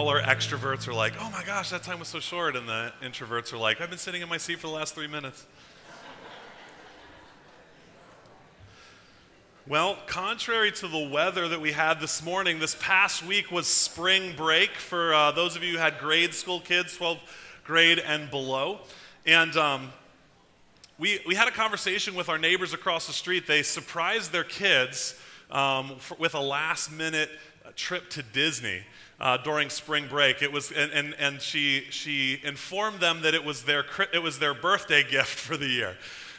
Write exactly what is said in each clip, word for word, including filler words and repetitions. all our extroverts are like, oh my gosh, that time was so short. And the introverts are like, I've been sitting in my seat for the last three minutes. Well, contrary to the weather that we had this morning, this past week was spring break for uh, those of you who had grade school kids, twelfth grade and below. And um, we we had a conversation with our neighbors across the street. They surprised their kids um, for, with a last-minute trip to Disney uh, during spring break. It was, and, and and she she informed them that it was their it was their birthday gift for the year,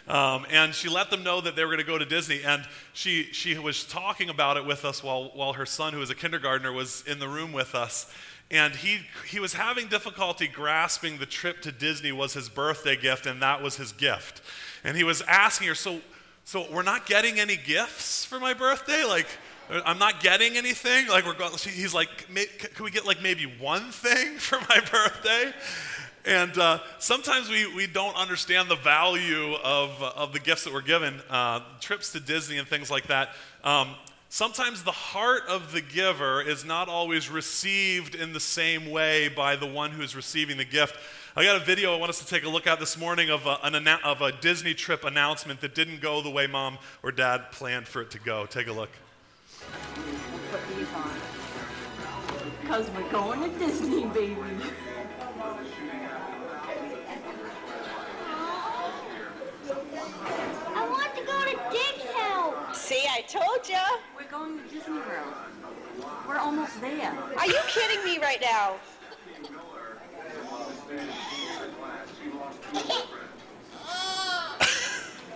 um, and she let them know that they were going to go to Disney. And she she was talking about it with us while while her son, who was a kindergartner, was in the room with us. And he he was having difficulty grasping the trip to Disney was his birthday gift, and that was his gift. And he was asking her, so so we're not getting any gifts for my birthday? Like, I'm not getting anything? Like, we're going, he's like, can we get like maybe one thing for my birthday? And uh, sometimes we, we don't understand the value of, of the gifts that we're given, uh, trips to Disney and things like that. Um, Sometimes the heart of the giver is not always received in the same way by the one who's receiving the gift. I got a video I want us to take a look at this morning of a, an, of a Disney trip announcement that didn't go the way mom or dad planned for it to go. Take a look. What do you want? Because we're going to Disney, baby. I want to go to Disney. See, I told ya. We're going to Disney World. We're almost there. Are you kidding me right now?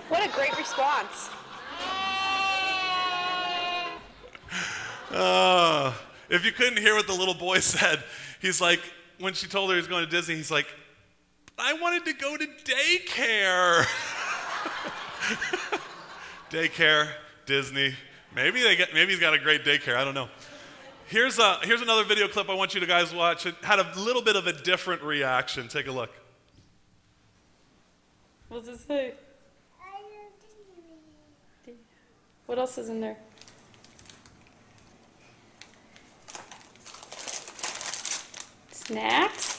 What a great response. Uh, if you couldn't hear what the little boy said, he's like, when she told her he was going to Disney, he's like, I wanted to go to daycare. Daycare, Disney. Maybe they get. Maybe he's got a great daycare. I don't know. Here's a here's another video clip I want you to guys watch. It had a little bit of a different reaction. Take a look. What does it say? I know. What else is in there? Snacks.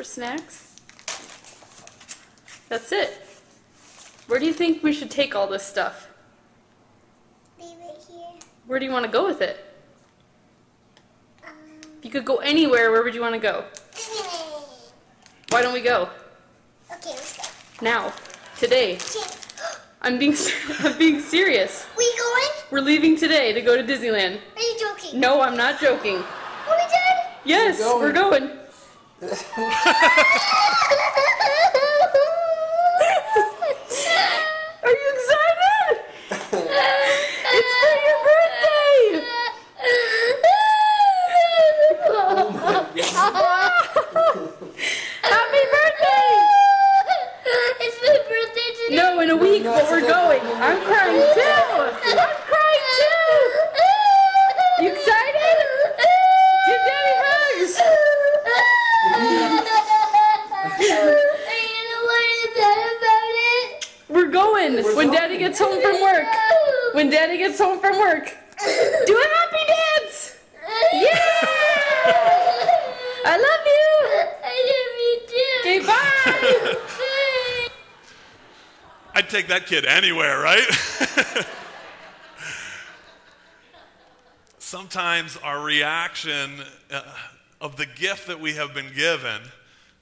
Snacks. That's it. Where do you think we should take all this stuff? Leave it here. Where do you want to go with it? Um, if you could go anywhere, where would you want to go? Disneyland. Why don't we go? Okay, let's go. Now, today. I'm being I'm being serious. We going? We're leaving today to go to Disneyland. Are you joking? No, I'm not joking. Are we done? Yes, going. We're going. Are you excited? It's for your birthday! Oh my God. Happy birthday! It's my birthday today! No, in a week, no, but we're going. I'm crying too! I'm crying too! You excited? Give daddy hugs! Are you gonna worry about it? We're going. We're when going. Daddy gets home from work. When Daddy gets home from work. Do a happy dance! Yeah! I love you! I love you too! Okay, bye! I'd take that kid anywhere, right? Sometimes our reaction Uh, of the gift that we have been given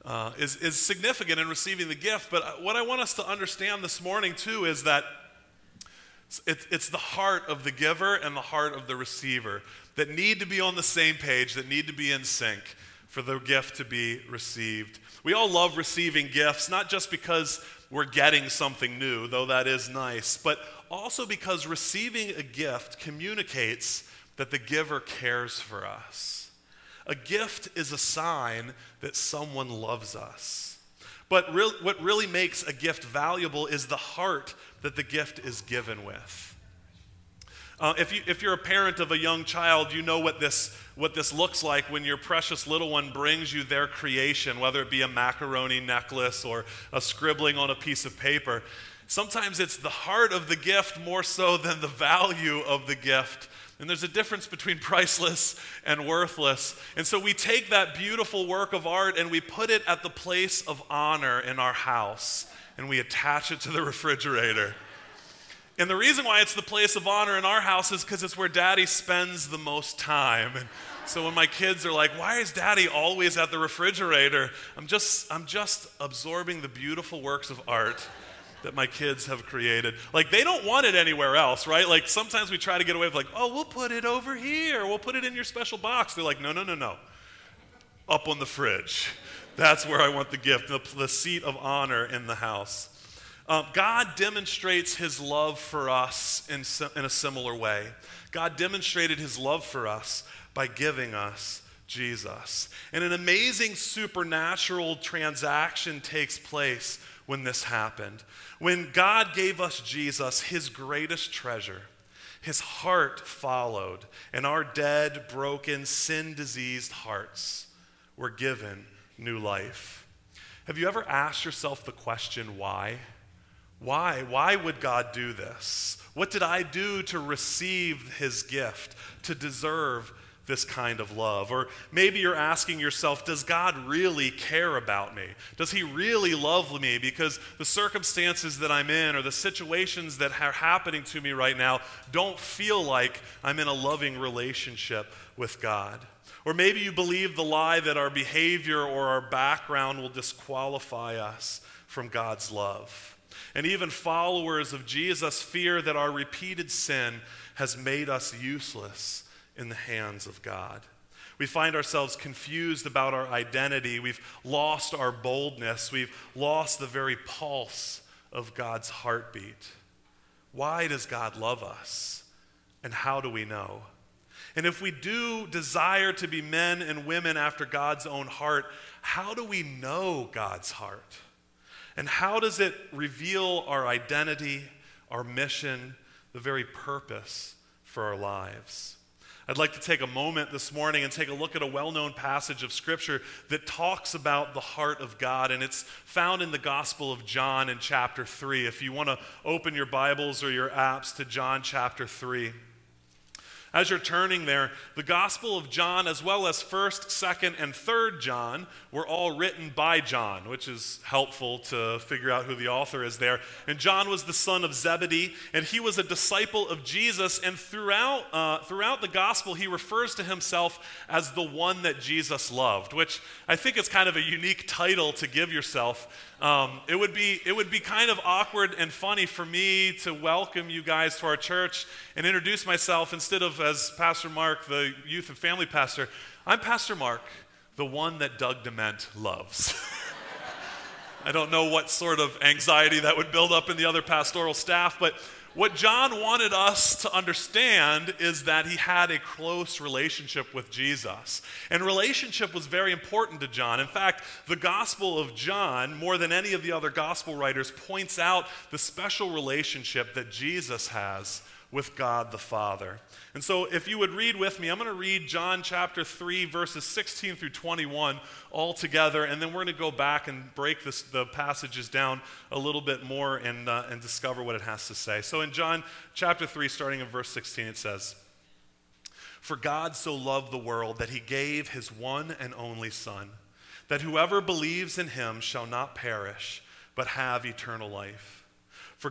uh, is, is significant in receiving the gift. But what I want us to understand this morning, too, is that it, it's the heart of the giver and the heart of the receiver that need to be on the same page, that need to be in sync for the gift to be received. We all love receiving gifts, not just because we're getting something new, though that is nice, but also because receiving a gift communicates that the giver cares for us. A gift is a sign that someone loves us. But re- what really makes a gift valuable is the heart that the gift is given with. Uh, if, you, if you're a parent of a young child, you know what this, what this looks like when your precious little one brings you their creation, whether it be a macaroni necklace or a scribbling on a piece of paper. Sometimes it's the heart of the gift more so than the value of the gift. And there's a difference between priceless and worthless. And so we take that beautiful work of art and we put it at the place of honor in our house. And we attach it to the refrigerator. And the reason why it's the place of honor in our house is because it's where Daddy spends the most time. And so when my kids are like, why is Daddy always at the refrigerator? I'm just, I'm just absorbing the beautiful works of art that my kids have created. Like, they don't want it anywhere else, right? Like, sometimes we try to get away with like, oh, we'll put it over here. We'll put it in your special box. They're like, no, no, no, no. Up on the fridge. That's where I want the gift, the, the seat of honor in the house. Um, God demonstrates his love for us in, in a similar way. God demonstrated his love for us by giving us Jesus. And an amazing supernatural transaction takes place when this happened. When God gave us Jesus, his greatest treasure, his heart followed, and our dead, broken, sin-diseased hearts were given new life. Have you ever asked yourself the question, why? Why? Why would God do this? What did I do to receive his gift, to deserve this kind of love? Or maybe you're asking yourself, does God really care about me? Does he really love me? Because the circumstances that I'm in or the situations that are happening to me right now don't feel like I'm in a loving relationship with God. Or maybe you believe the lie that our behavior or our background will disqualify us from God's love. And even followers of Jesus fear that our repeated sin has made us useless in the hands of God. We find ourselves confused about our identity. We've lost our boldness. We've lost the very pulse of God's heartbeat. Why does God love us? And how do we know? And if we do desire to be men and women after God's own heart, how do we know God's heart? And how does it reveal our identity, our mission, the very purpose for our lives? I'd like to take a moment this morning and take a look at a well-known passage of Scripture that talks about the heart of God, and it's found in the Gospel of John in chapter three. If you want to open your Bibles or your apps to John chapter three. As you're turning there, the Gospel of John, as well as first, second, and third John, were all written by John, which is helpful to figure out who the author is there. And John was the son of Zebedee, and he was a disciple of Jesus. And throughout uh, throughout the Gospel, he refers to himself as the one that Jesus loved, which I think is kind of a unique title to give yourself. Um, it would be it would be kind of awkward and funny for me to welcome you guys to our church and introduce myself instead of, as Pastor Mark, the youth and family pastor, I'm Pastor Mark, the one that Doug DeMent loves. I don't know what sort of anxiety that would build up in the other pastoral staff, but what John wanted us to understand is that he had a close relationship with Jesus. And relationship was very important to John. In fact, the Gospel of John, more than any of the other Gospel writers, points out the special relationship that Jesus has with God the Father. And so if you would read with me, I'm going to read John chapter three, verses sixteen through twenty-one all together, and then we're going to go back and break this, the passages down a little bit more and, uh, and discover what it has to say. So in John chapter three, starting in verse sixteen, it says, "For God so loved the world that he gave his one and only Son, that whoever believes in him shall not perish, but have eternal life. For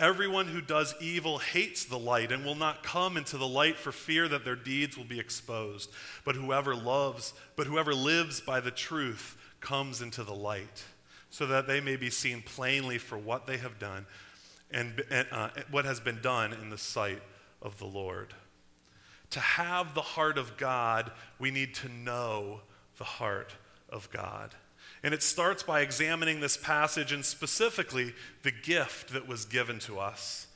Everyone who does evil hates the light and will not come into the light for fear that their deeds will be exposed. But whoever loves, but whoever lives by the truth comes into the light, so that they may be seen plainly for what they have done and, and uh, what has been done in the sight of the Lord." To have the heart of God, we need to know the heart of God. And it starts by examining this passage and specifically the gift that was given to us.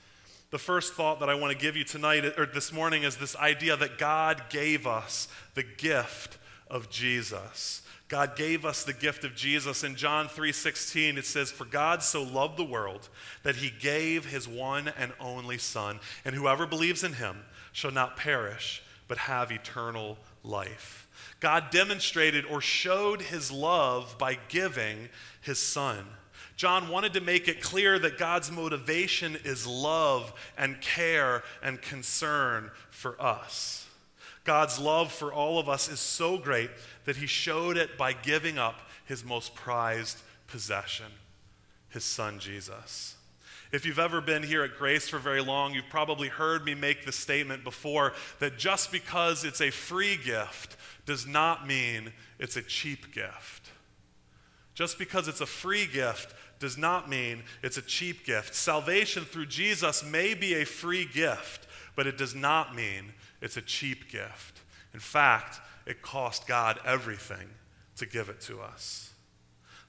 The first thought that I want to give you tonight or this morning is this idea that God gave us the gift of Jesus. God gave us the gift of Jesus. In John three sixteen, it says, "For God so loved the world that he gave his one and only Son, and whoever believes in him shall not perish, but have eternal life." God demonstrated or showed his love by giving his Son. John wanted to make it clear that God's motivation is love and care and concern for us. God's love for all of us is so great that he showed it by giving up his most prized possession, his Son Jesus. If you've ever been here at Grace for very long, you've probably heard me make the statement before that just because it's a free gift does not mean it's a cheap gift. Just because it's a free gift does not mean it's a cheap gift. Salvation through Jesus may be a free gift, but it does not mean it's a cheap gift. In fact, it cost God everything to give it to us.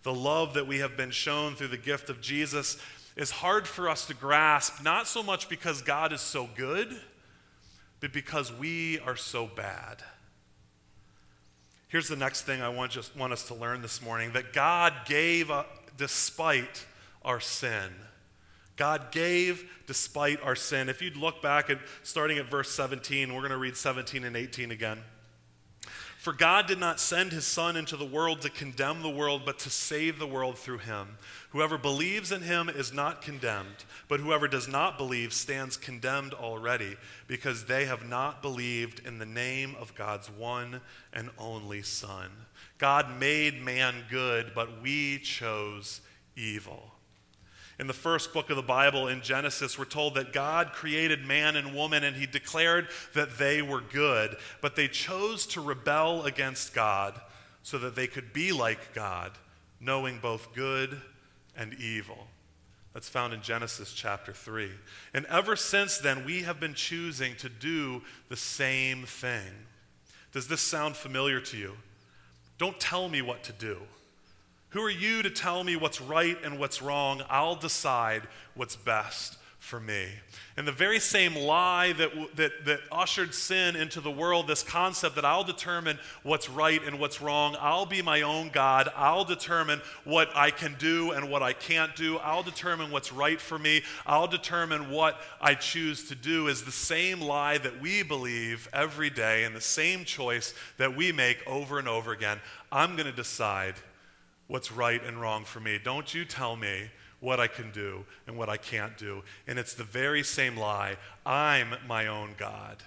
The love that we have been shown through the gift of Jesus is hard for us to grasp, not so much because God is so good, but because we are so bad. Here's the next thing I want, just want us to learn this morning, that God gave uh, despite our sin. God gave despite our sin. If you'd look back at starting at verse seventeen, we're going to read seventeen and eighteen again. "For God did not send his Son into the world to condemn the world, but to save the world through him. Whoever believes in him is not condemned, but whoever does not believe stands condemned already, because they have not believed in the name of God's one and only Son." God made man good, but we chose evil. In the first book of the Bible, in Genesis, we're told that God created man and woman, and he declared that they were good, but they chose to rebel against God so that they could be like God, knowing both good and evil. That's found in Genesis chapter three. And ever since then, we have been choosing to do the same thing. Does this sound familiar to you? Don't tell me what to do. Who are you to tell me what's right and what's wrong? I'll decide what's best for me. And the very same lie that, that that ushered sin into the world, this concept that I'll determine what's right and what's wrong, I'll be my own God, I'll determine what I can do and what I can't do, I'll determine what's right for me, I'll determine what I choose to do, is the same lie that we believe every day and the same choice that we make over and over again. I'm going to decide what's right and wrong for me. Don't you tell me what I can do and what I can't do. And it's the very same lie. I'm my own God.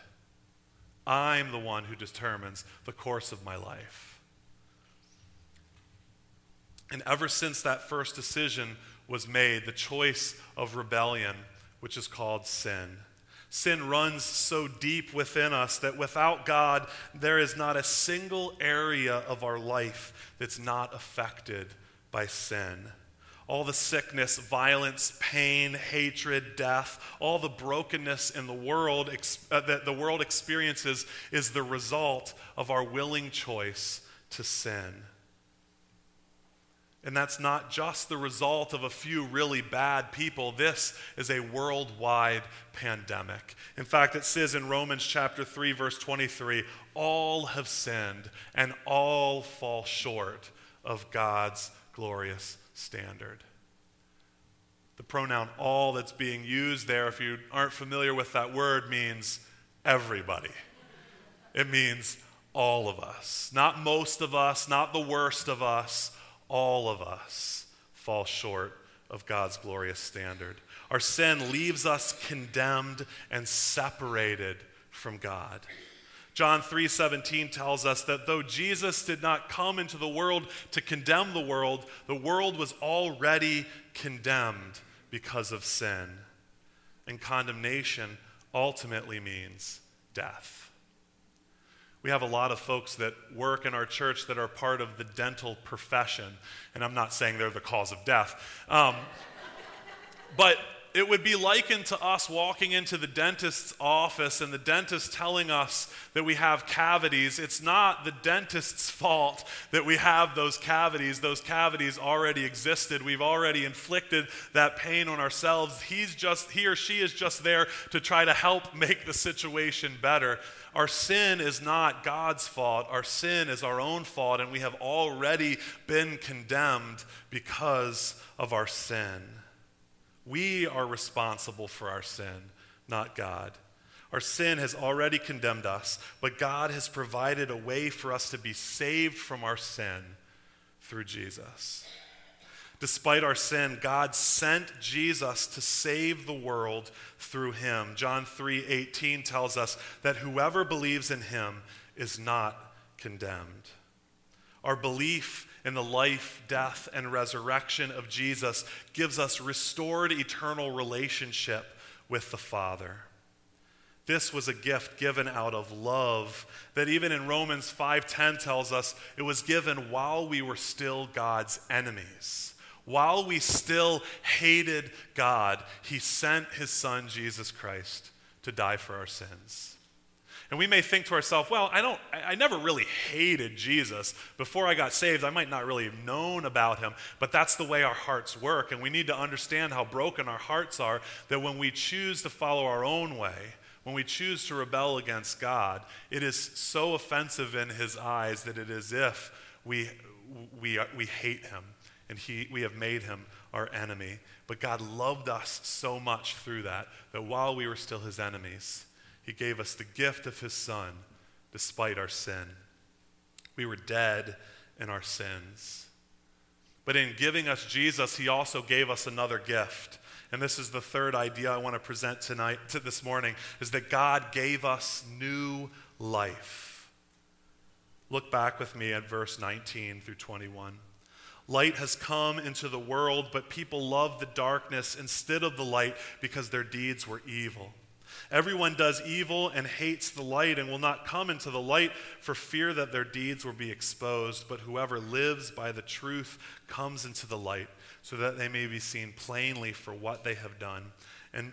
I'm the one who determines the course of my life. And ever since that first decision was made, the choice of rebellion, which is called sin, sin runs so deep within us that without God, there is not a single area of our life that's not affected by sin. All the sickness, violence, pain, hatred, death, all the brokenness in the world uh, that the world experiences is the result of our willing choice to sin. And that's not just the result of a few really bad people. This is a worldwide pandemic. In fact, it says in Romans chapter three, verse twenty-three, "All have sinned and all fall short of God's glorious standard." The pronoun "all" that's being used there, if you aren't familiar with that word, means everybody. It means all of us. Not most of us, not the worst of us. All of us fall short of God's glorious standard. Our sin leaves us condemned and separated from God. John three seventeen tells us that though Jesus did not come into the world to condemn the world, the world was already condemned because of sin. And condemnation ultimately means death. We have a lot of folks that work in our church that are part of the dental profession, and I'm not saying they're the cause of death, um, but It would be likened to us walking into the dentist's office and the dentist telling us that we have cavities. It's not the dentist's fault that we have those cavities. Those cavities already existed. We've already inflicted that pain on ourselves. He's just, he or she is just there to try to help make the situation better. Our sin is not God's fault. Our sin is our own fault, and we have already been condemned because of our sin. We are responsible for our sin, not God. Our sin has already condemned us, but God has provided a way for us to be saved from our sin through Jesus. Despite our sin, God sent Jesus to save the world through him. John three eighteen tells us that whoever believes in him is not condemned. Our belief in the life, death, and resurrection of Jesus gives us restored eternal relationship with the Father. This was a gift given out of love that even in Romans five ten tells us it was given while we were still God's enemies. While we still hated God, he sent his son Jesus Christ to die for our sins. And we may think to ourselves, well, I don't, I never really hated Jesus. Before I got saved, I might not really have known about him, but that's the way our hearts work, and we need to understand how broken our hearts are, that when we choose to follow our own way, when we choose to rebel against God, it is so offensive in his eyes that it is as if we, we, we hate him, and he, we have made him our enemy. But God loved us so much through that, that while we were still his enemies, he gave us the gift of his son despite our sin. We were dead in our sins. But in giving us Jesus, he also gave us another gift. And this is the third idea I want to present tonight, to this morning, is that God gave us new life. Look back with me at verse nineteen through twenty-one. Light has come into the world, but people love the darkness instead of the light because their deeds were evil. Everyone does evil and hates the light and will not come into the light for fear that their deeds will be exposed. But whoever lives by the truth comes into the light so that they may be seen plainly for what they have done. And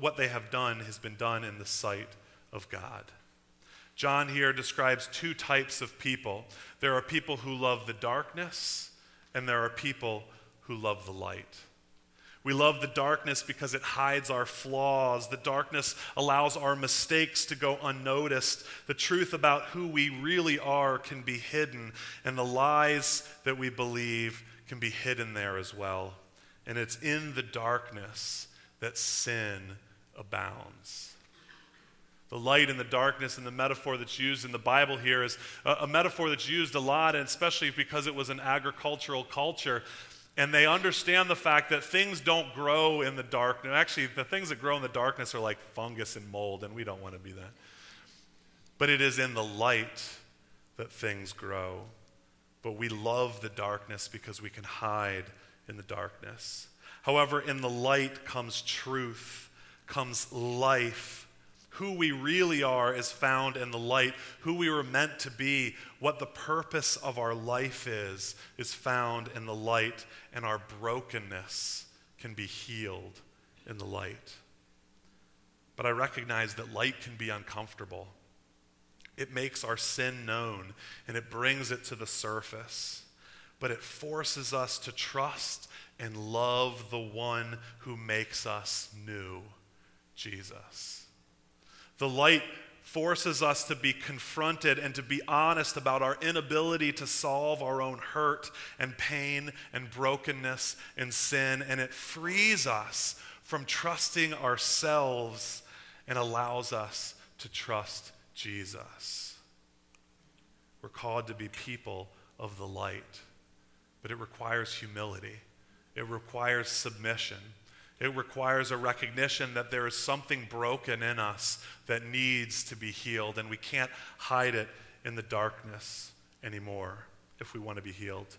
what they have done has been done in the sight of God. John here describes two types of people. There are people who love the darkness, and there are people who love the light. We love the darkness because it hides our flaws. The darkness allows our mistakes to go unnoticed. The truth about who we really are can be hidden, and the lies that we believe can be hidden there as well. And it's in the darkness that sin abounds. The light and the darkness, and the metaphor that's used in the Bible here is a, a metaphor that's used a lot, and especially because it was an agricultural culture. And they understand the fact that things don't grow in the darkness. Actually, the things that grow in the darkness are like fungus and mold, and we don't want to be that. But it is in the light that things grow. But we love the darkness because we can hide in the darkness. However, in the light comes truth, comes life. Who we really are is found in the light. Who we were meant to be, what the purpose of our life is, is found in the light, and our brokenness can be healed in the light. But I recognize that light can be uncomfortable. It makes our sin known, and it brings it to the surface. But it forces us to trust and love the one who makes us new, Jesus. The light forces us to be confronted and to be honest about our inability to solve our own hurt and pain and brokenness and sin, and it frees us from trusting ourselves and allows us to trust Jesus. We're called to be people of the light, but it requires humility. It requires submission. It requires a recognition that there is something broken in us that needs to be healed, and we can't hide it in the darkness anymore if we want to be healed.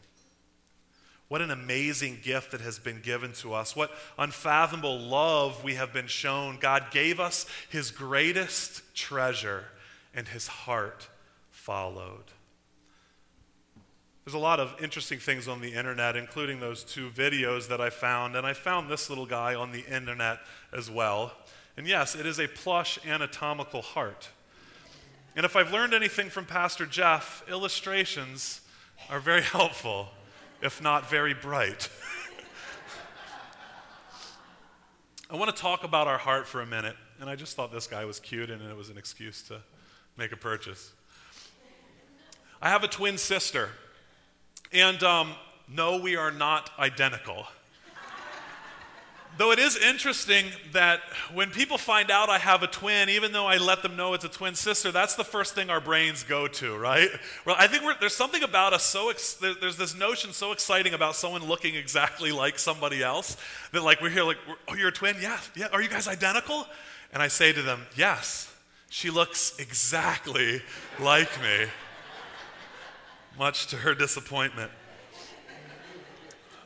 What an amazing gift that has been given to us. What unfathomable love we have been shown. God gave us his greatest treasure, and his heart followed. There's a lot of interesting things on the internet, including those two videos that I found, and I found this little guy on the internet as well. And yes, it is a plush anatomical heart. And if I've learned anything from Pastor Jeff, illustrations are very helpful, if not very bright. I want to talk about our heart for a minute, and I just thought this guy was cute, and it was an excuse to make a purchase. I have a twin sister. And um, no, we are not identical. Though it is interesting that when people find out I have a twin, even though I let them know it's a twin sister, that's the first thing our brains go to, right? Well, I think we're, there's something about us so, ex- there's this notion so exciting about someone looking exactly like somebody else that like we're here like, oh, you're a twin? Yeah, yeah, are you guys identical? And I say to them, yes, she looks exactly like me. Much to her disappointment.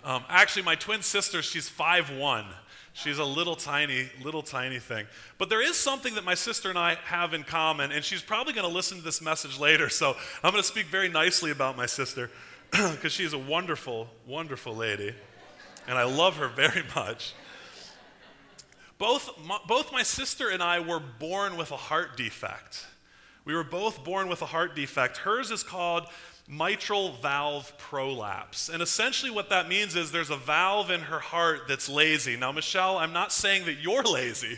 Um, actually, my twin sister, she's five one. She's a little tiny, little tiny thing. But there is something that my sister and I have in common, and she's probably going to listen to this message later, so I'm going to speak very nicely about my sister, because she's a wonderful, wonderful lady, and I love her very much. Both my, both my sister and I were born with a heart defect. We were both born with a heart defect. Hers is called mitral valve prolapse. And essentially what that means is there's a valve in her heart that's lazy. Now, Michelle, I'm not saying that you're lazy.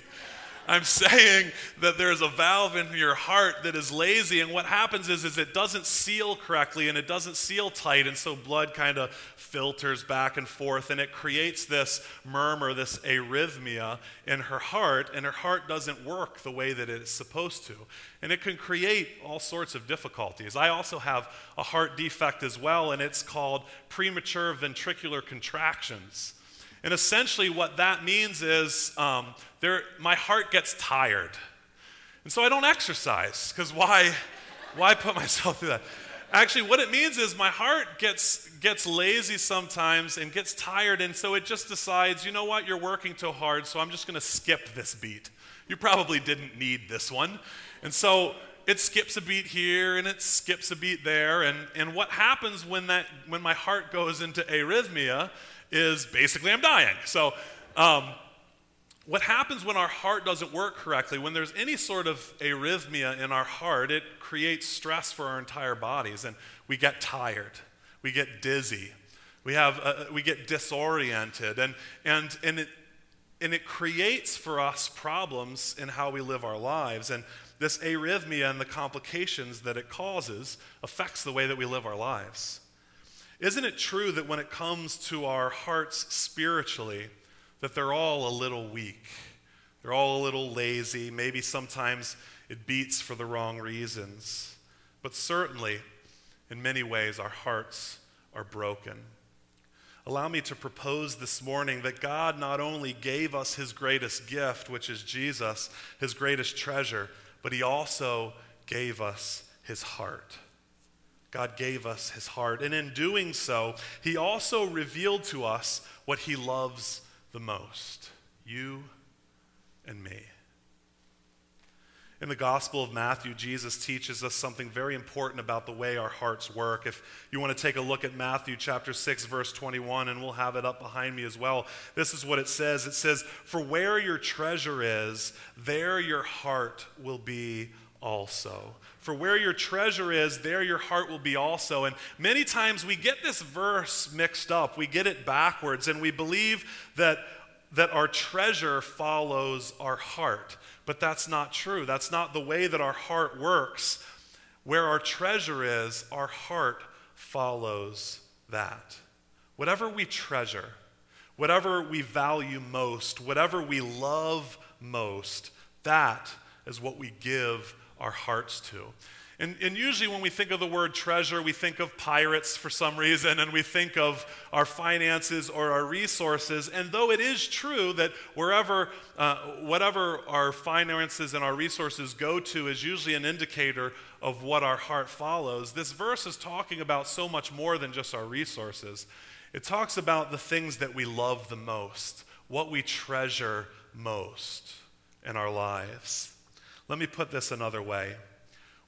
I'm saying that there's a valve in your heart that is lazy. And what happens is, is it doesn't seal correctly and it doesn't seal tight. And so blood kind of filters back and forth. And it creates this murmur, this arrhythmia in her heart. And her heart doesn't work the way that it's supposed to. And it can create all sorts of difficulties. I also have a heart defect as well, and it's called premature ventricular contractions. And essentially what that means is um, there, my heart gets tired. And so I don't exercise, because why, why put myself through that? Actually, what it means is my heart gets gets lazy sometimes and gets tired, and so it just decides, you know what, you're working too hard, so I'm just going to skip this beat. You probably didn't need this one. And so it skips a beat here, and it skips a beat there, and, and what happens when that when my heart goes into arrhythmia is basically I'm dying. So um, what happens when our heart doesn't work correctly, when there's any sort of arrhythmia in our heart, it creates stress for our entire bodies, and we get tired, we get dizzy, we have uh, we get disoriented, and and and it and it creates for us problems in how we live our lives. And this arrhythmia and the complications that it causes affects the way that we live our lives. Isn't it true that when it comes to our hearts spiritually, that they're all a little weak? They're all a little lazy. Maybe sometimes it beats for the wrong reasons. But certainly, in many ways, our hearts are broken. Allow me to propose this morning that God not only gave us his greatest gift, which is Jesus, his greatest treasure, but he also gave us his heart. God gave us his heart. And in doing so, he also revealed to us what he loves the most, you and me. In the Gospel of Matthew, Jesus teaches us something very important about the way our hearts work. If you want to take a look at Matthew chapter six, verse twenty-one, and we'll have it up behind me as well. This is what it says. It says, "For where your treasure is, there your heart will be also." For where your treasure is, there your heart will be also. And many times we get this verse mixed up. We get it backwards, and we believe that, that our treasure follows our heart. But that's not true. That's not the way that our heart works. Where our treasure is, our heart follows that. Whatever we treasure, whatever we value most, whatever we love most, that is what we give our hearts to. And, and usually when we think of the word treasure, we think of pirates for some reason, and we think of our finances or our resources. And though it is true that wherever, uh, whatever our finances and our resources go to is usually an indicator of what our heart follows, this verse is talking about so much more than just our resources. It talks about the things that we love the most, what we treasure most in our lives. Let me put this another way.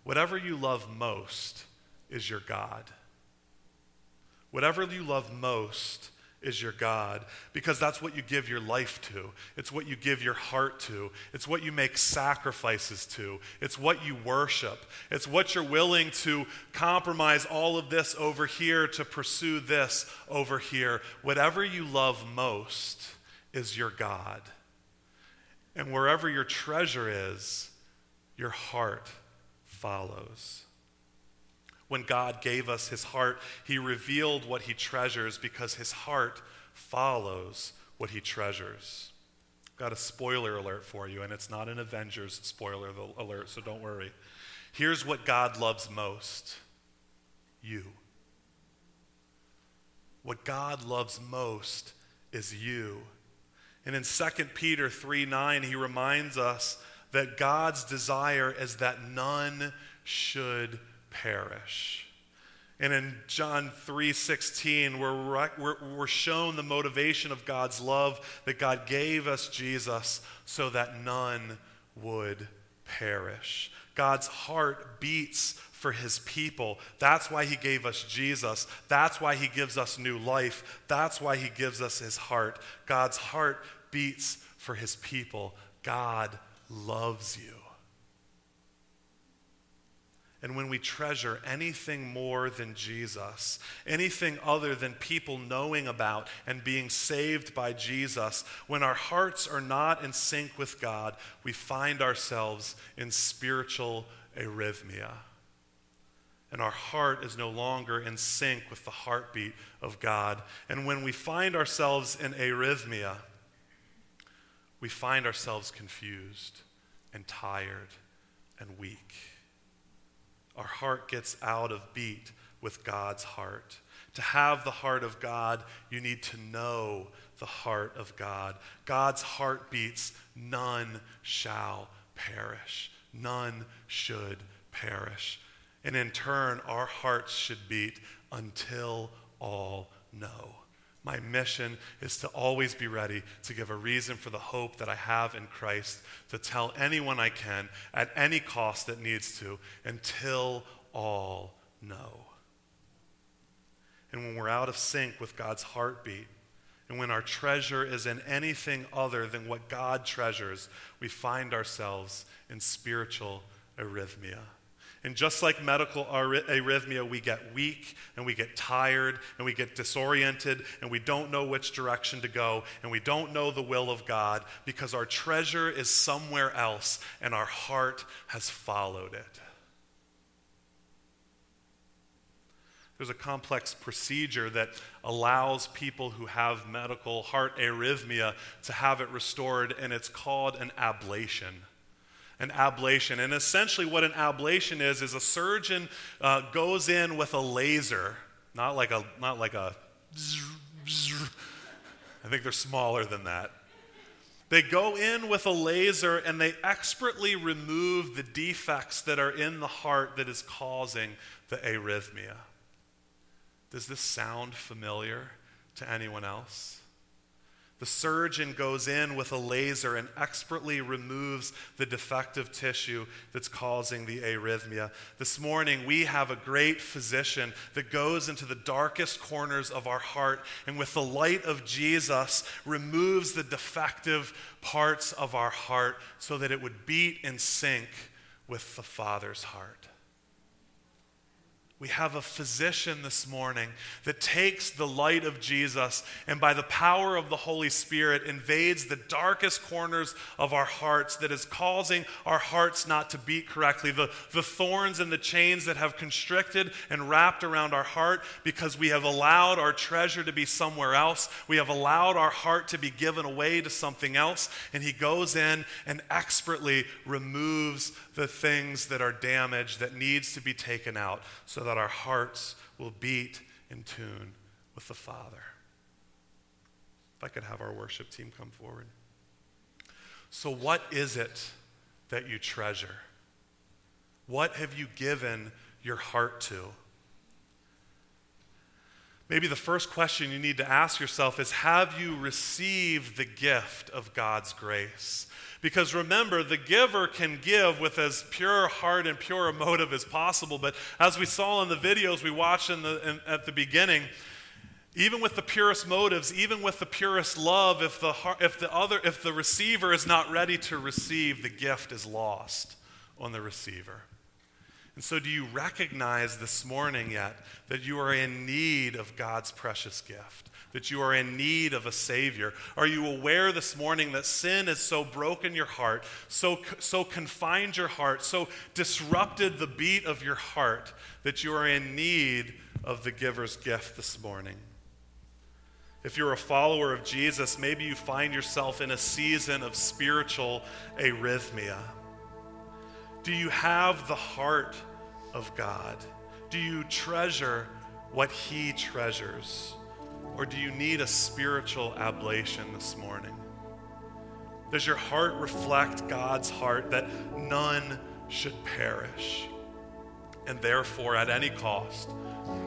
Whatever you love most is your God. Whatever you love most is your God, because that's what you give your life to. It's what you give your heart to. It's what you make sacrifices to. It's what you worship. It's what you're willing to compromise all of this over here to pursue this over here. Whatever you love most is your God. And wherever your treasure is, your heart follows. When God gave us his heart, he revealed what he treasures because his heart follows what he treasures. Got a spoiler alert for you, and it's not an Avengers spoiler alert, so don't worry. Here's what God loves most: you. What God loves most is you. And in Second Peter three nine, he reminds us that God's desire is that none should perish. And in John three sixteen, we're, we're, we're shown the motivation of God's love, that God gave us Jesus so that none would perish. God's heart beats for his people. That's why he gave us Jesus. That's why he gives us new life. That's why he gives us his heart. God's heart beats for his people. God loves you. And when we treasure anything more than Jesus, anything other than people knowing about and being saved by Jesus, when our hearts are not in sync with God, we find ourselves in spiritual arrhythmia. And our heart is no longer in sync with the heartbeat of God. And when we find ourselves in arrhythmia, we find ourselves confused and tired and weak. Our heart gets out of beat with God's heart. To have the heart of God, you need to know the heart of God. God's heart beats, none shall perish. None should perish. And in turn, our hearts should beat, until all know. My mission is to always be ready to give a reason for the hope that I have in Christ, to tell anyone I can at any cost that needs to, until all know. And when we're out of sync with God's heartbeat, and when our treasure is in anything other than what God treasures, we find ourselves in spiritual arrhythmia. And just like medical arrhythmia, we get weak, and we get tired, and we get disoriented, and we don't know which direction to go, and we don't know the will of God, because our treasure is somewhere else, and our heart has followed it. There's a complex procedure that allows people who have medical heart arrhythmia to have it restored, and it's called an ablation. An ablation. And essentially what an ablation is, is a surgeon uh, goes in with a laser, not like a, not like a, zzz, zzz. I think they're smaller than that. They go in with a laser and they expertly remove the defects that are in the heart that is causing the arrhythmia. Does this sound familiar to anyone else? The surgeon goes in with a laser and expertly removes the defective tissue that's causing the arrhythmia. This morning, we have a great physician that goes into the darkest corners of our heart and with the light of Jesus removes the defective parts of our heart so that it would beat in sync with the Father's heart. We have a physician this morning that takes the light of Jesus and by the power of the Holy Spirit invades the darkest corners of our hearts that is causing our hearts not to beat correctly. The, the thorns and the chains that have constricted and wrapped around our heart because we have allowed our treasure to be somewhere else. We have allowed our heart to be given away to something else. And he goes in and expertly removes the things that are damaged that needs to be taken out so that our hearts will beat in tune with the Father. If I could have our worship team come forward. So what is it that you treasure? What have you given your heart to? Maybe the first question you need to ask yourself is, have you received the gift of God's grace? Because remember, the giver can give with as pure heart and pure a motive as possible, but as we saw in the videos we watched in the, in, at the beginning, Even with the purest motives, even with the purest love, if the if the other if the receiver is not ready to receive, the gift is lost on the receiver. And so do you recognize this morning yet that you are in need of God's precious gift, that you are in need of a Savior? Are you aware this morning that sin has so broken your heart, so so confined your heart, so disrupted the beat of your heart that you are in need of the giver's gift this morning? If you're a follower of Jesus, maybe you find yourself in a season of spiritual arrhythmia. Do you have the heart of God? Do you treasure what He treasures? Or do you need a spiritual ablation this morning? Does your heart reflect God's heart that none should perish? And therefore, at any cost,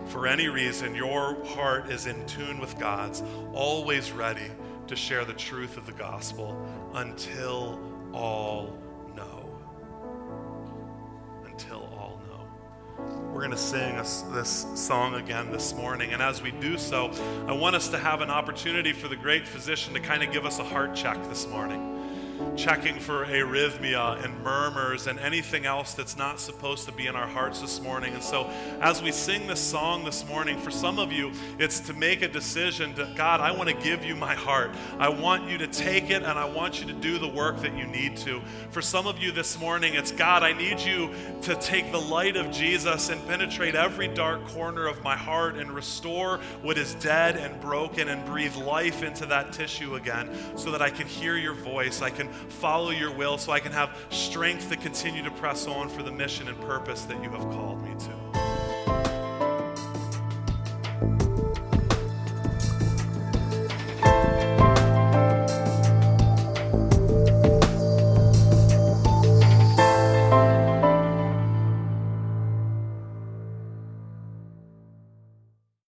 for any reason, your heart is in tune with God's, always ready to share the truth of the gospel until all know. Until all know. We're going to sing us this song again this morning, and as we do so, I want us to have an opportunity for the great physician to kind of give us a heart check this morning. Checking for arrhythmia and murmurs and anything else that's not supposed to be in our hearts this morning. And so as we sing this song this morning, for some of you, it's to make a decision to, God, I want to give you my heart. I want you to take it, and I want you to do the work that you need to. For some of you this morning, it's, God, I need you to take the light of Jesus and penetrate every dark corner of my heart and restore what is dead and broken and breathe life into that tissue again so that I can hear your voice, I can follow your will, so I can have strength to continue to press on for the mission and purpose that you have called me to.